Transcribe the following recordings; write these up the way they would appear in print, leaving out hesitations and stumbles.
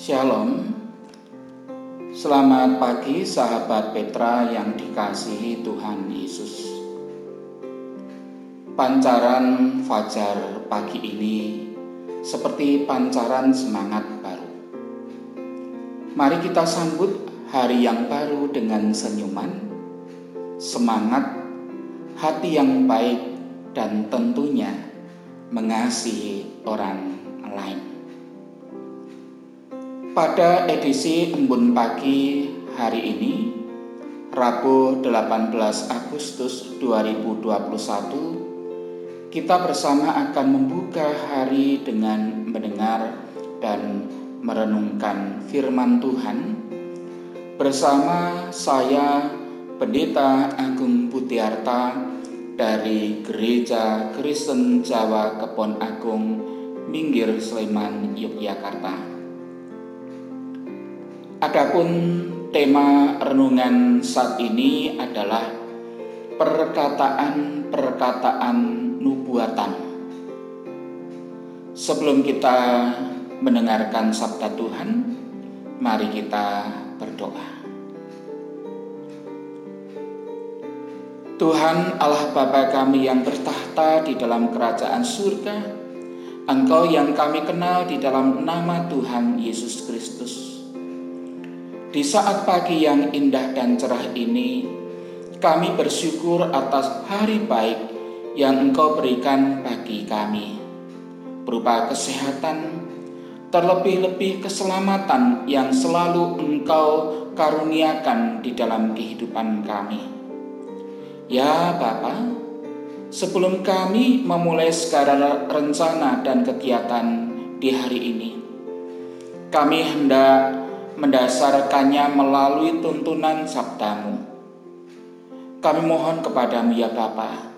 Shalom. Selamat pagi sahabat Petra yang dikasihi Tuhan Yesus. Pancaran fajar pagi ini seperti pancaran semangat baru. Mari kita sambut hari yang baru dengan senyuman, semangat, hati yang baik, dan tentunya mengasihi orang lain. Pada edisi Embun Pagi hari ini, Rabu 18 Agustus 2021, kita bersama akan membuka hari dengan mendengar dan merenungkan firman Tuhan bersama saya, Pendeta Agung Budiarta dari Gereja Kristen Jawa Kepon Agung Minggir Sleman, Yogyakarta. Adapun tema renungan saat ini adalah perkataan-perkataan nubuatan. Sebelum kita mendengarkan sabda Tuhan, mari kita berdoa. Tuhan Allah Bapa kami yang bertahta di dalam kerajaan surga, Engkau yang kami kenal di dalam nama Tuhan Yesus Kristus. Di saat pagi yang indah dan cerah ini, kami bersyukur atas hari baik yang Engkau berikan bagi kami, berupa kesehatan, terlebih-lebih keselamatan yang selalu Engkau karuniakan di dalam kehidupan kami. Ya Bapa, sebelum kami memulai segala rencana dan kegiatan di hari ini, kami hendak mendasarkannya melalui tuntunan sabdamu. Kami mohon kepadamu ya Bapa,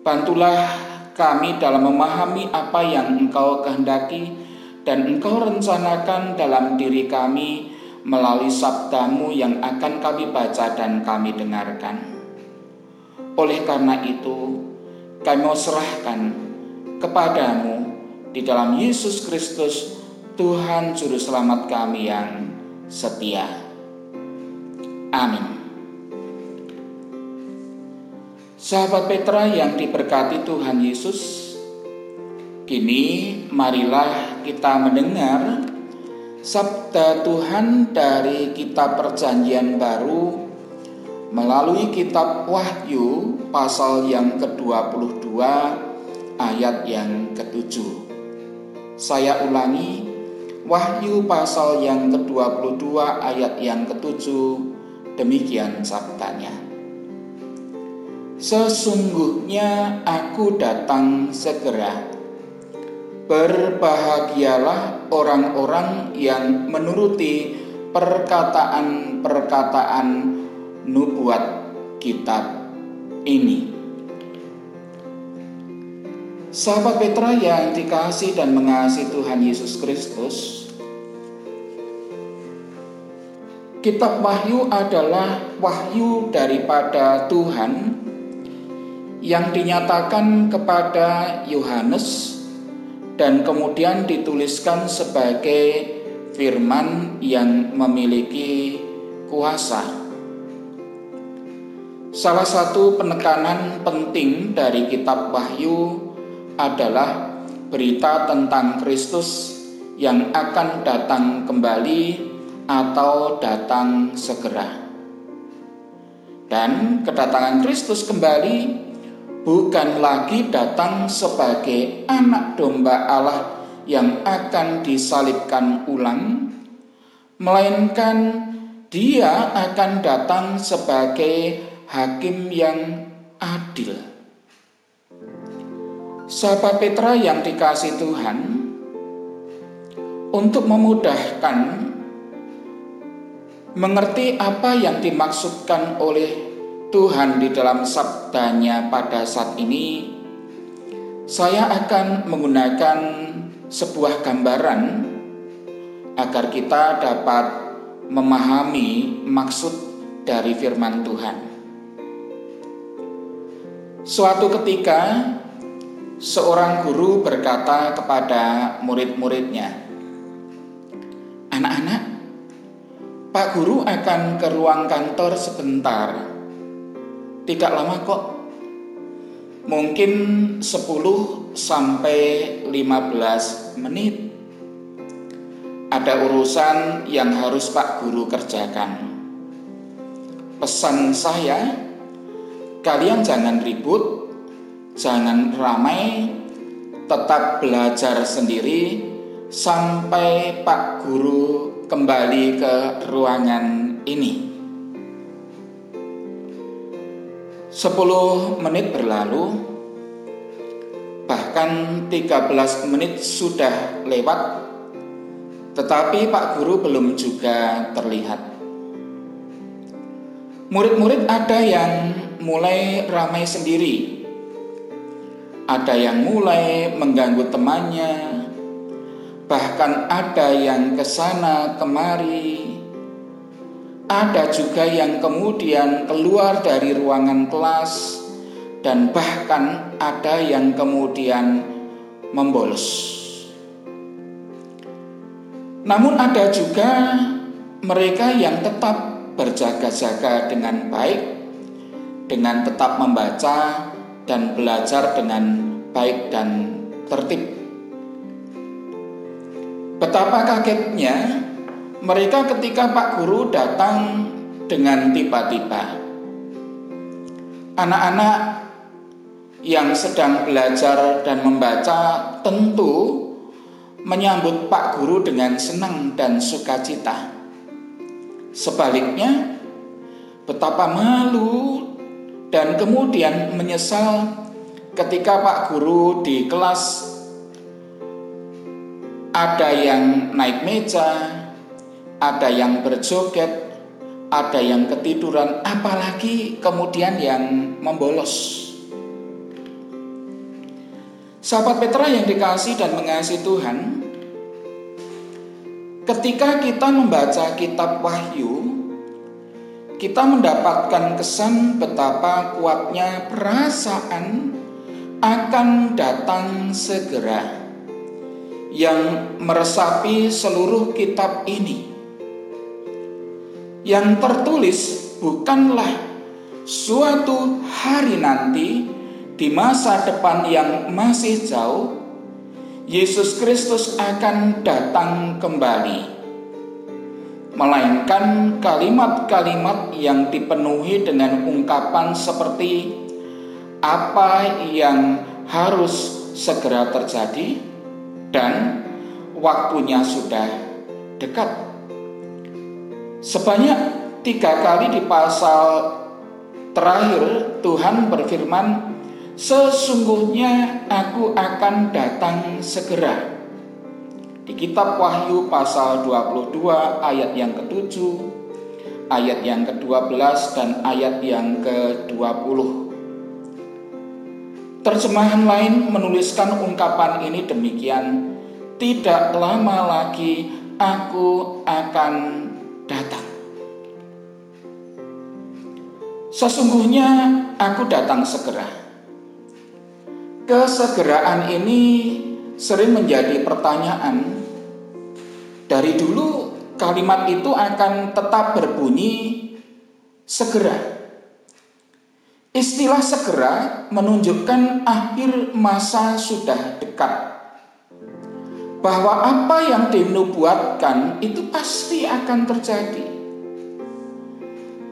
bantulah kami dalam memahami apa yang Engkau kehendaki dan Engkau rencanakan dalam diri kami melalui sabdamu yang akan kami baca dan kami dengarkan. Oleh karena itu, kami mau serahkan kepadamu di dalam Yesus Kristus, Tuhan Juru Selamat kami yang setia. Amin. Sahabat Petra yang diberkati Tuhan Yesus, kini marilah kita mendengar sabda Tuhan dari Kitab Perjanjian Baru melalui Kitab Wahyu pasal yang ke-22 ayat yang ke-7. Saya ulangi, Wahyu pasal yang ke-22 ayat yang ke-7, demikian sabdanya. Sesungguhnya aku datang segera. Berbahagialah orang-orang yang menuruti perkataan-perkataan nubuat kitab ini. Sahabat Petra yang dikasihi dan mengasihi Tuhan Yesus Kristus, Kitab Wahyu adalah wahyu daripada Tuhan yang dinyatakan kepada Yohanes dan kemudian dituliskan sebagai firman yang memiliki kuasa. Salah satu penekanan penting dari Kitab Wahyu adalah berita tentang Kristus yang akan datang kembali atau datang segera. Dan kedatangan Kristus kembali bukan lagi datang sebagai anak domba Allah yang akan disalibkan ulang, melainkan Dia akan datang sebagai hakim yang adil. Sahabat Petra yang dikasihi Tuhan, untuk memudahkan mengerti apa yang dimaksudkan oleh Tuhan di dalam sabdanya pada saat ini, saya akan menggunakan sebuah gambaran agar kita dapat memahami maksud dari firman Tuhan. Suatu ketika, seorang guru berkata kepada murid-muridnya, Anak-anak, Pak Guru akan ke ruang kantor sebentar. Tidak lama kok. Mungkin 10 sampai 15 menit. Ada urusan yang harus Pak Guru kerjakan. Pesan saya, kalian jangan ribut, jangan ramai, tetap belajar sendiri sampai Pak Guru kembali ke ruangan ini. 10 menit berlalu, bahkan 13 menit sudah lewat, tetapi Pak Guru belum juga terlihat. Murid-murid ada yang mulai ramai sendiri, ada yang mulai mengganggu temannya, bahkan ada yang kesana kemari. Ada juga yang kemudian keluar dari ruangan kelas, dan bahkan ada yang kemudian membolos. Namun ada juga mereka yang tetap berjaga-jaga dengan baik, dengan tetap membaca dan belajar dengan baik dan tertib. Betapa kagetnya mereka ketika Pak Guru datang dengan tiba-tiba. Anak-anak yang sedang belajar dan membaca tentu menyambut Pak Guru dengan senang dan sukacita. Sebaliknya, betapa malu dan kemudian menyesal ketika Pak Guru di kelas ada yang naik meja, ada yang berjoget, ada yang ketiduran, apalagi kemudian yang membolos. Sahabat Petra yang dikasihi dan mengasihi Tuhan, ketika kita membaca kitab Wahyu, kita mendapatkan kesan betapa kuatnya perasaan akan datang segera yang meresapi seluruh kitab ini. Yang tertulis bukanlah suatu hari nanti di masa depan yang masih jauh, Yesus Kristus akan datang kembali, melainkan kalimat-kalimat yang dipenuhi dengan ungkapan seperti apa yang harus segera terjadi dan waktunya sudah dekat. Sebanyak 3 kali di pasal terakhir Tuhan berfirman, sesungguhnya aku akan datang segera. Di kitab Wahyu pasal 22 ayat yang ke-7, ayat yang ke-12 dan ayat yang ke-20. Terjemahan lain menuliskan ungkapan ini demikian, tidak lama lagi aku akan datang. Sesungguhnya aku datang segera. Kesegeraan ini sering menjadi pertanyaan. Dari dulu kalimat itu akan tetap berbunyi segera. Istilah segera menunjukkan akhir masa sudah dekat, bahwa apa yang dinubuatkan itu pasti akan terjadi.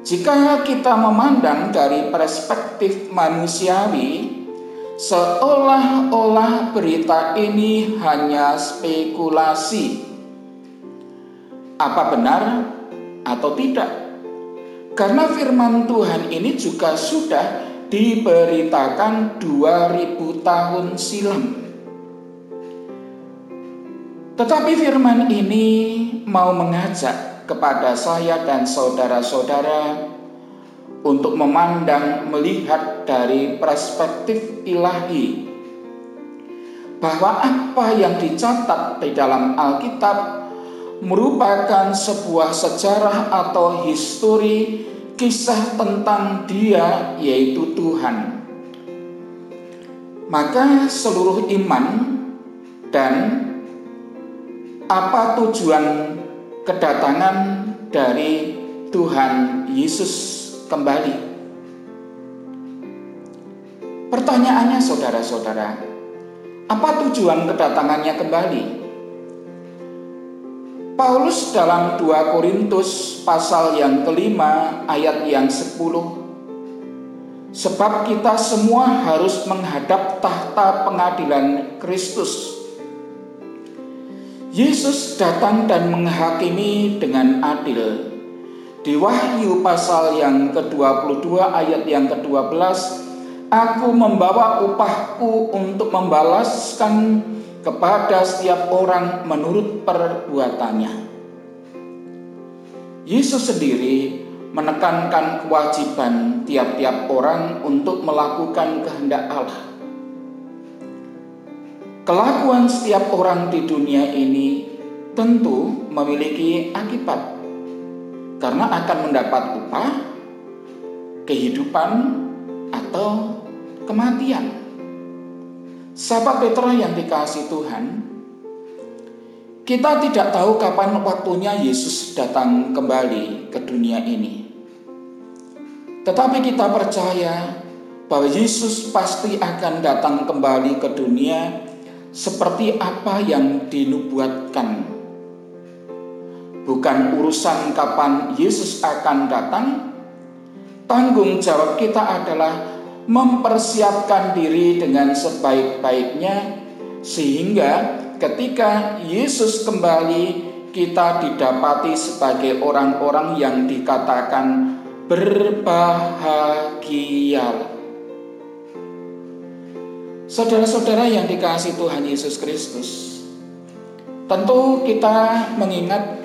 Jika kita memandang dari perspektif manusiawi, seolah-olah berita ini hanya spekulasi. Apa benar atau tidak? Karena firman Tuhan ini juga sudah diberitakan 2000 tahun silam. Tetapi firman ini mau mengajak kepada saya dan saudara-saudara untuk memandang, melihat dari perspektif ilahi, bahwa apa yang dicatat di dalam Alkitab merupakan sebuah sejarah atau histori kisah tentang Dia, yaitu Tuhan. Maka seluruh iman dan apa tujuan kedatangan dari Tuhan Yesus kembali. Pertanyaannya saudara-saudara, apa tujuan kedatangannya kembali? Paulus dalam 2 Korintus pasal yang kelima ayat yang 10. Sebab kita semua harus menghadap tahta pengadilan Kristus. Yesus datang dan menghakimi dengan adil. Di Wahyu pasal yang ke-22 ayat yang ke-12, Aku membawa upahku untuk membalaskan kepada setiap orang menurut perbuatannya. Yesus sendiri menekankan kewajiban tiap-tiap orang untuk melakukan kehendak Allah. Kelakuan setiap orang di dunia ini tentu memiliki akibat, karena akan mendapat upah, kehidupan, atau kematian. Sahabat Petra yang dikasihi Tuhan, kita tidak tahu kapan waktunya Yesus datang kembali ke dunia ini. Tetapi kita percaya bahwa Yesus pasti akan datang kembali ke dunia seperti apa yang dinubuatkan. Bukan urusan kapan Yesus akan datang. Tanggung jawab kita adalah mempersiapkan diri dengan sebaik-baiknya, sehingga ketika Yesus kembali, kita didapati sebagai orang-orang yang dikatakan berbahagia. Saudara-saudara yang dikasihi Tuhan Yesus Kristus, tentu kita mengingat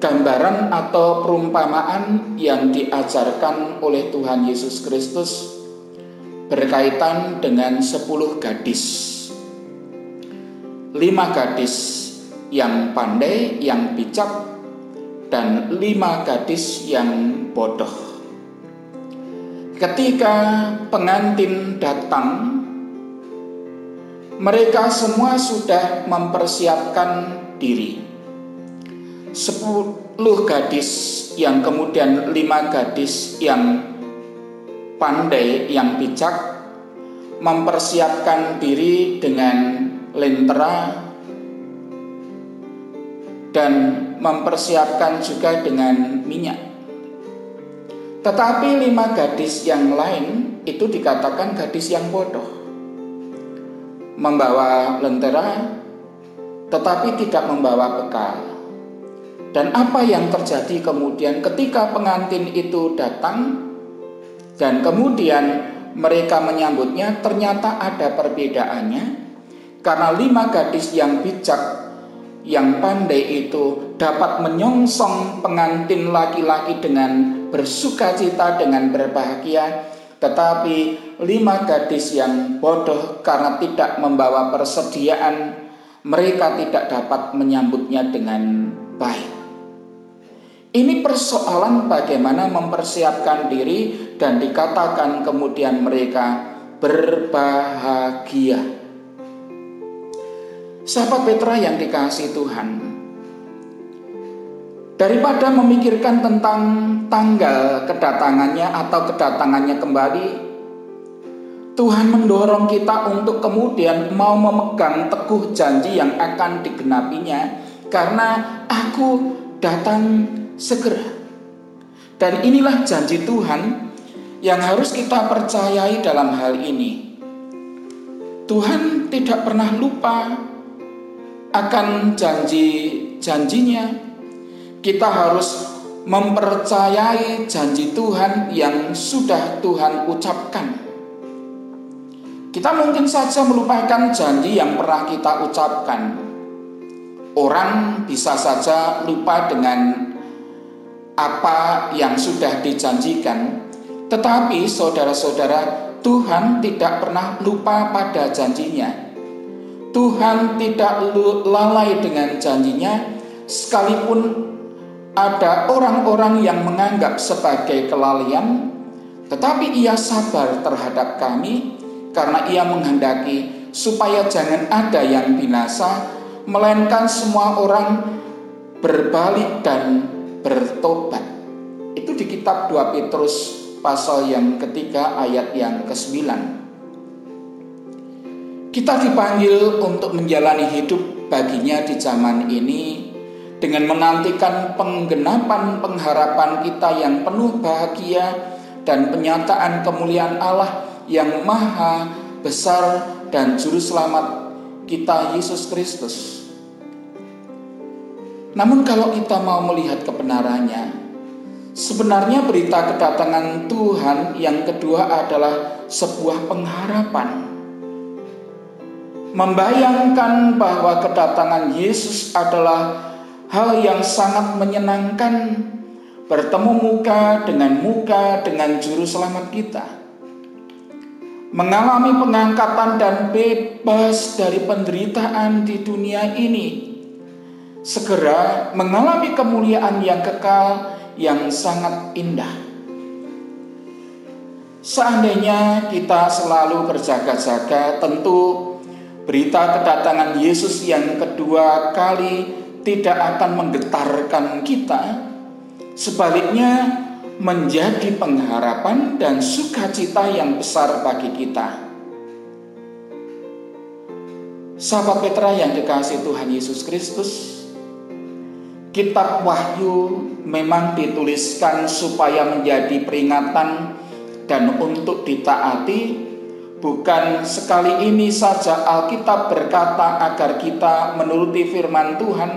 gambaran atau perumpamaan yang diajarkan oleh Tuhan Yesus Kristus berkaitan dengan 10 gadis. 5 gadis yang pandai, yang bijak, dan 5 gadis yang bodoh. Ketika pengantin datang, mereka semua sudah mempersiapkan diri. 10 gadis yang kemudian 5 gadis yang pandai, yang bijak, mempersiapkan diri dengan lentera dan mempersiapkan juga dengan minyak. Tetapi 5 gadis yang lain itu dikatakan gadis yang bodoh, membawa lentera tetapi tidak membawa bekal. Dan apa yang terjadi kemudian ketika pengantin itu datang dan kemudian mereka menyambutnya, ternyata ada perbedaannya, karena 5 gadis yang bijak, yang pandai itu dapat menyongsong pengantin laki-laki dengan bersukacita, dengan berbahagia. Tetapi 5 gadis yang bodoh, karena tidak membawa persediaan, mereka tidak dapat menyambutnya dengan baik. Ini persoalan bagaimana mempersiapkan diri, dan dikatakan kemudian mereka berbahagia. Sahabat Petra yang dikasihi Tuhan, daripada memikirkan tentang tanggal kedatangannya atau kedatangannya kembali, Tuhan mendorong kita untuk kemudian mau memegang teguh janji yang akan digenapinya, karena Aku datang segera. Dan inilah janji Tuhan yang harus kita percayai dalam hal ini. Tuhan tidak pernah lupa akan janji-janjinya. Kita harus mempercayai janji Tuhan yang sudah Tuhan ucapkan. Kita mungkin saja melupakan janji yang pernah kita ucapkan. Orang bisa saja lupa dengan apa yang sudah dijanjikan, tetapi saudara-saudara, Tuhan tidak pernah lupa pada janjinya. Tuhan tidak lalai dengan janjinya, sekalipun ada orang-orang yang menganggap sebagai kelalaian, tetapi Ia sabar terhadap kami, karena Ia menghendaki supaya jangan ada yang binasa, melainkan semua orang berbalik dan bertobat. Itu di kitab 2 Petrus pasal yang ketiga ayat yang ke-9. Kita dipanggil untuk menjalani hidup baginya di zaman ini dengan menantikan penggenapan pengharapan kita yang penuh bahagia dan penyataan kemuliaan Allah yang maha besar dan juru selamat kita Yesus Kristus. Namun kalau kita mau melihat kebenarannya, sebenarnya berita kedatangan Tuhan yang kedua adalah sebuah pengharapan. Membayangkan bahwa kedatangan Yesus adalah hal yang sangat menyenangkan, bertemu muka dengan juru selamat kita. Mengalami pengangkatan dan bebas dari penderitaan di dunia ini. Segera mengalami kemuliaan yang kekal yang sangat indah. Seandainya kita selalu berjaga-jaga, tentu berita kedatangan Yesus yang kedua kali tidak akan menggetarkan kita. Sebaliknya menjadi pengharapan dan sukacita yang besar bagi kita. Sahabat Petra yang dikasihi Tuhan Yesus Kristus, Kitab Wahyu memang dituliskan supaya menjadi peringatan dan untuk ditaati. Bukan sekali ini saja Alkitab berkata agar kita menuruti firman Tuhan.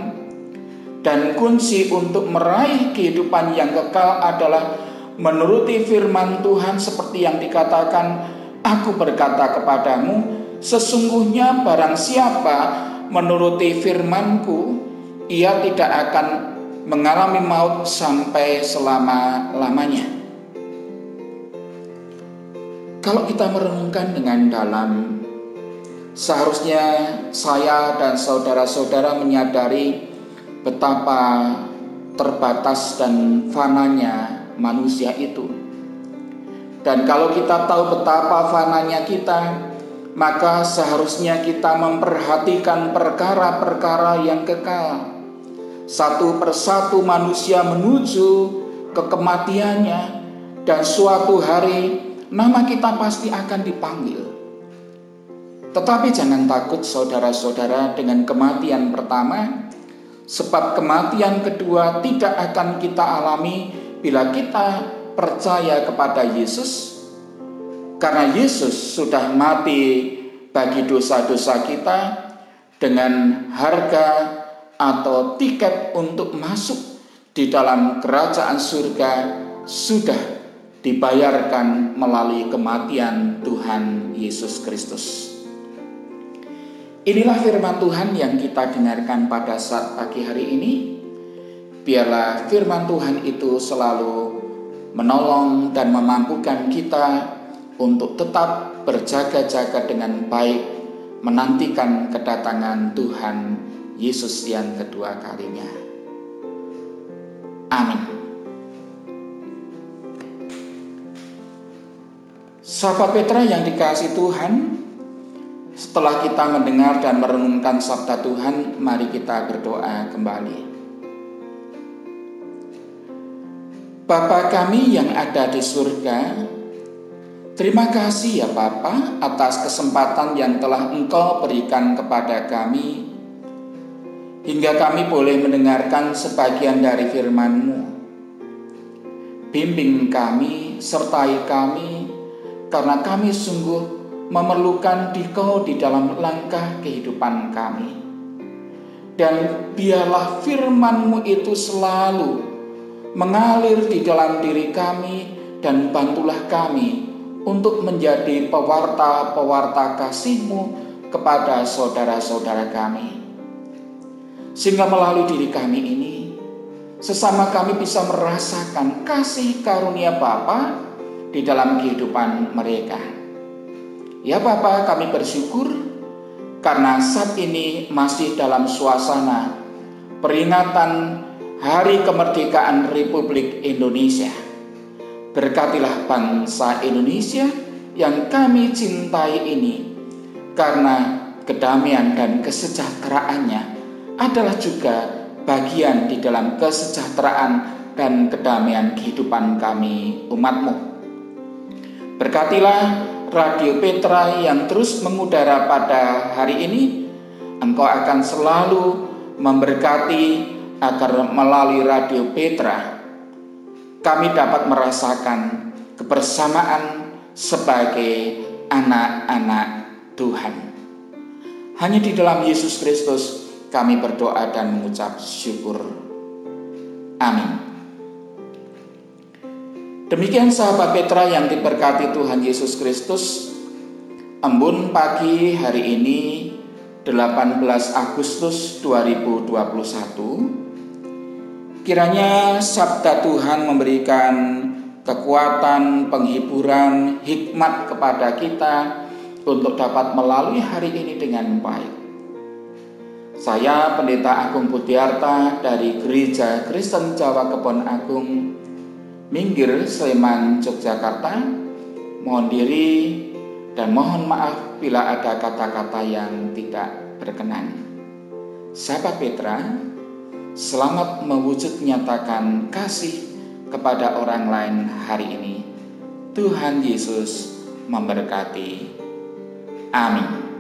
Dan kunci untuk meraih kehidupan yang kekal adalah menuruti firman Tuhan seperti yang dikatakan, "Aku berkata kepadamu, sesungguhnya barang siapa menuruti firman-Ku, ia tidak akan mengalami maut sampai selama-lamanya." Kalau kita merenungkan dengan dalam, seharusnya saya dan saudara-saudara menyadari betapa terbatas dan fananya manusia itu. Dan kalau kita tahu betapa fananya kita, maka seharusnya kita memperhatikan perkara-perkara yang kekal. Satu persatu manusia menuju ke kematiannya, dan suatu hari nama kita pasti akan dipanggil. Tetapi jangan takut saudara-saudara dengan kematian pertama, sebab kematian kedua tidak akan kita alami bila kita percaya kepada Yesus. Karena Yesus sudah mati bagi dosa-dosa kita dengan harga atau tiket untuk masuk di dalam kerajaan surga sudah dibayarkan melalui kematian Tuhan Yesus Kristus. Inilah firman Tuhan yang kita dengarkan pada saat pagi hari ini. Biarlah firman Tuhan itu selalu menolong dan memampukan kita untuk tetap berjaga-jaga dengan baik, menantikan kedatangan Tuhan Yesus yang kedua kalinya. Amin. Sahabat Petra yang dikasihi Tuhan, setelah kita mendengar dan merenungkan sabda Tuhan, mari kita berdoa kembali. Bapa kami yang ada di surga, terima kasih ya Bapa atas kesempatan yang telah Engkau berikan kepada kami hingga kami boleh mendengarkan sebagian dari firman-Mu. Bimbing kami, sertai kami, karena kami sungguh memerlukan Dikau di dalam langkah kehidupan kami. Dan biarlah firman-Mu itu selalu mengalir di dalam diri kami, dan bantulah kami untuk menjadi pewarta-pewarta kasih-Mu kepada saudara-saudara kami. Sehingga melalui diri kami ini, sesama kami bisa merasakan kasih karunia Bapa di dalam kehidupan mereka. Ya Bapa, kami bersyukur karena saat ini masih dalam suasana peringatan Hari Kemerdekaan Republik Indonesia. Berkatilah bangsa Indonesia yang kami cintai ini, karena kedamaian dan kesejahteraannya adalah juga bagian di dalam kesejahteraan dan kedamaian kehidupan kami umatmu. Berkatilah Radio Petra yang terus mengudara pada hari ini. Engkau akan selalu memberkati agar melalui Radio Petra kami dapat merasakan kebersamaan sebagai anak-anak Tuhan. Hanya di dalam Yesus Kristus kami berdoa dan mengucap syukur. Amin. Demikian sahabat Petra yang diberkati Tuhan Yesus Kristus, Embun Pagi hari ini 18 Agustus 2021. Kiranya sabda Tuhan memberikan kekuatan, penghiburan, hikmat kepada kita untuk dapat melalui hari ini dengan baik. Saya Pendeta Agung Budiarta dari Gereja Kristen Jawa Kepon Agung Minggir Sleman, Yogyakarta, mohon diri dan mohon maaf bila ada kata-kata yang tidak berkenan. Sahabat Petra, selamat mewujud nyatakan kasih kepada orang lain hari ini. Tuhan Yesus memberkati. Amin.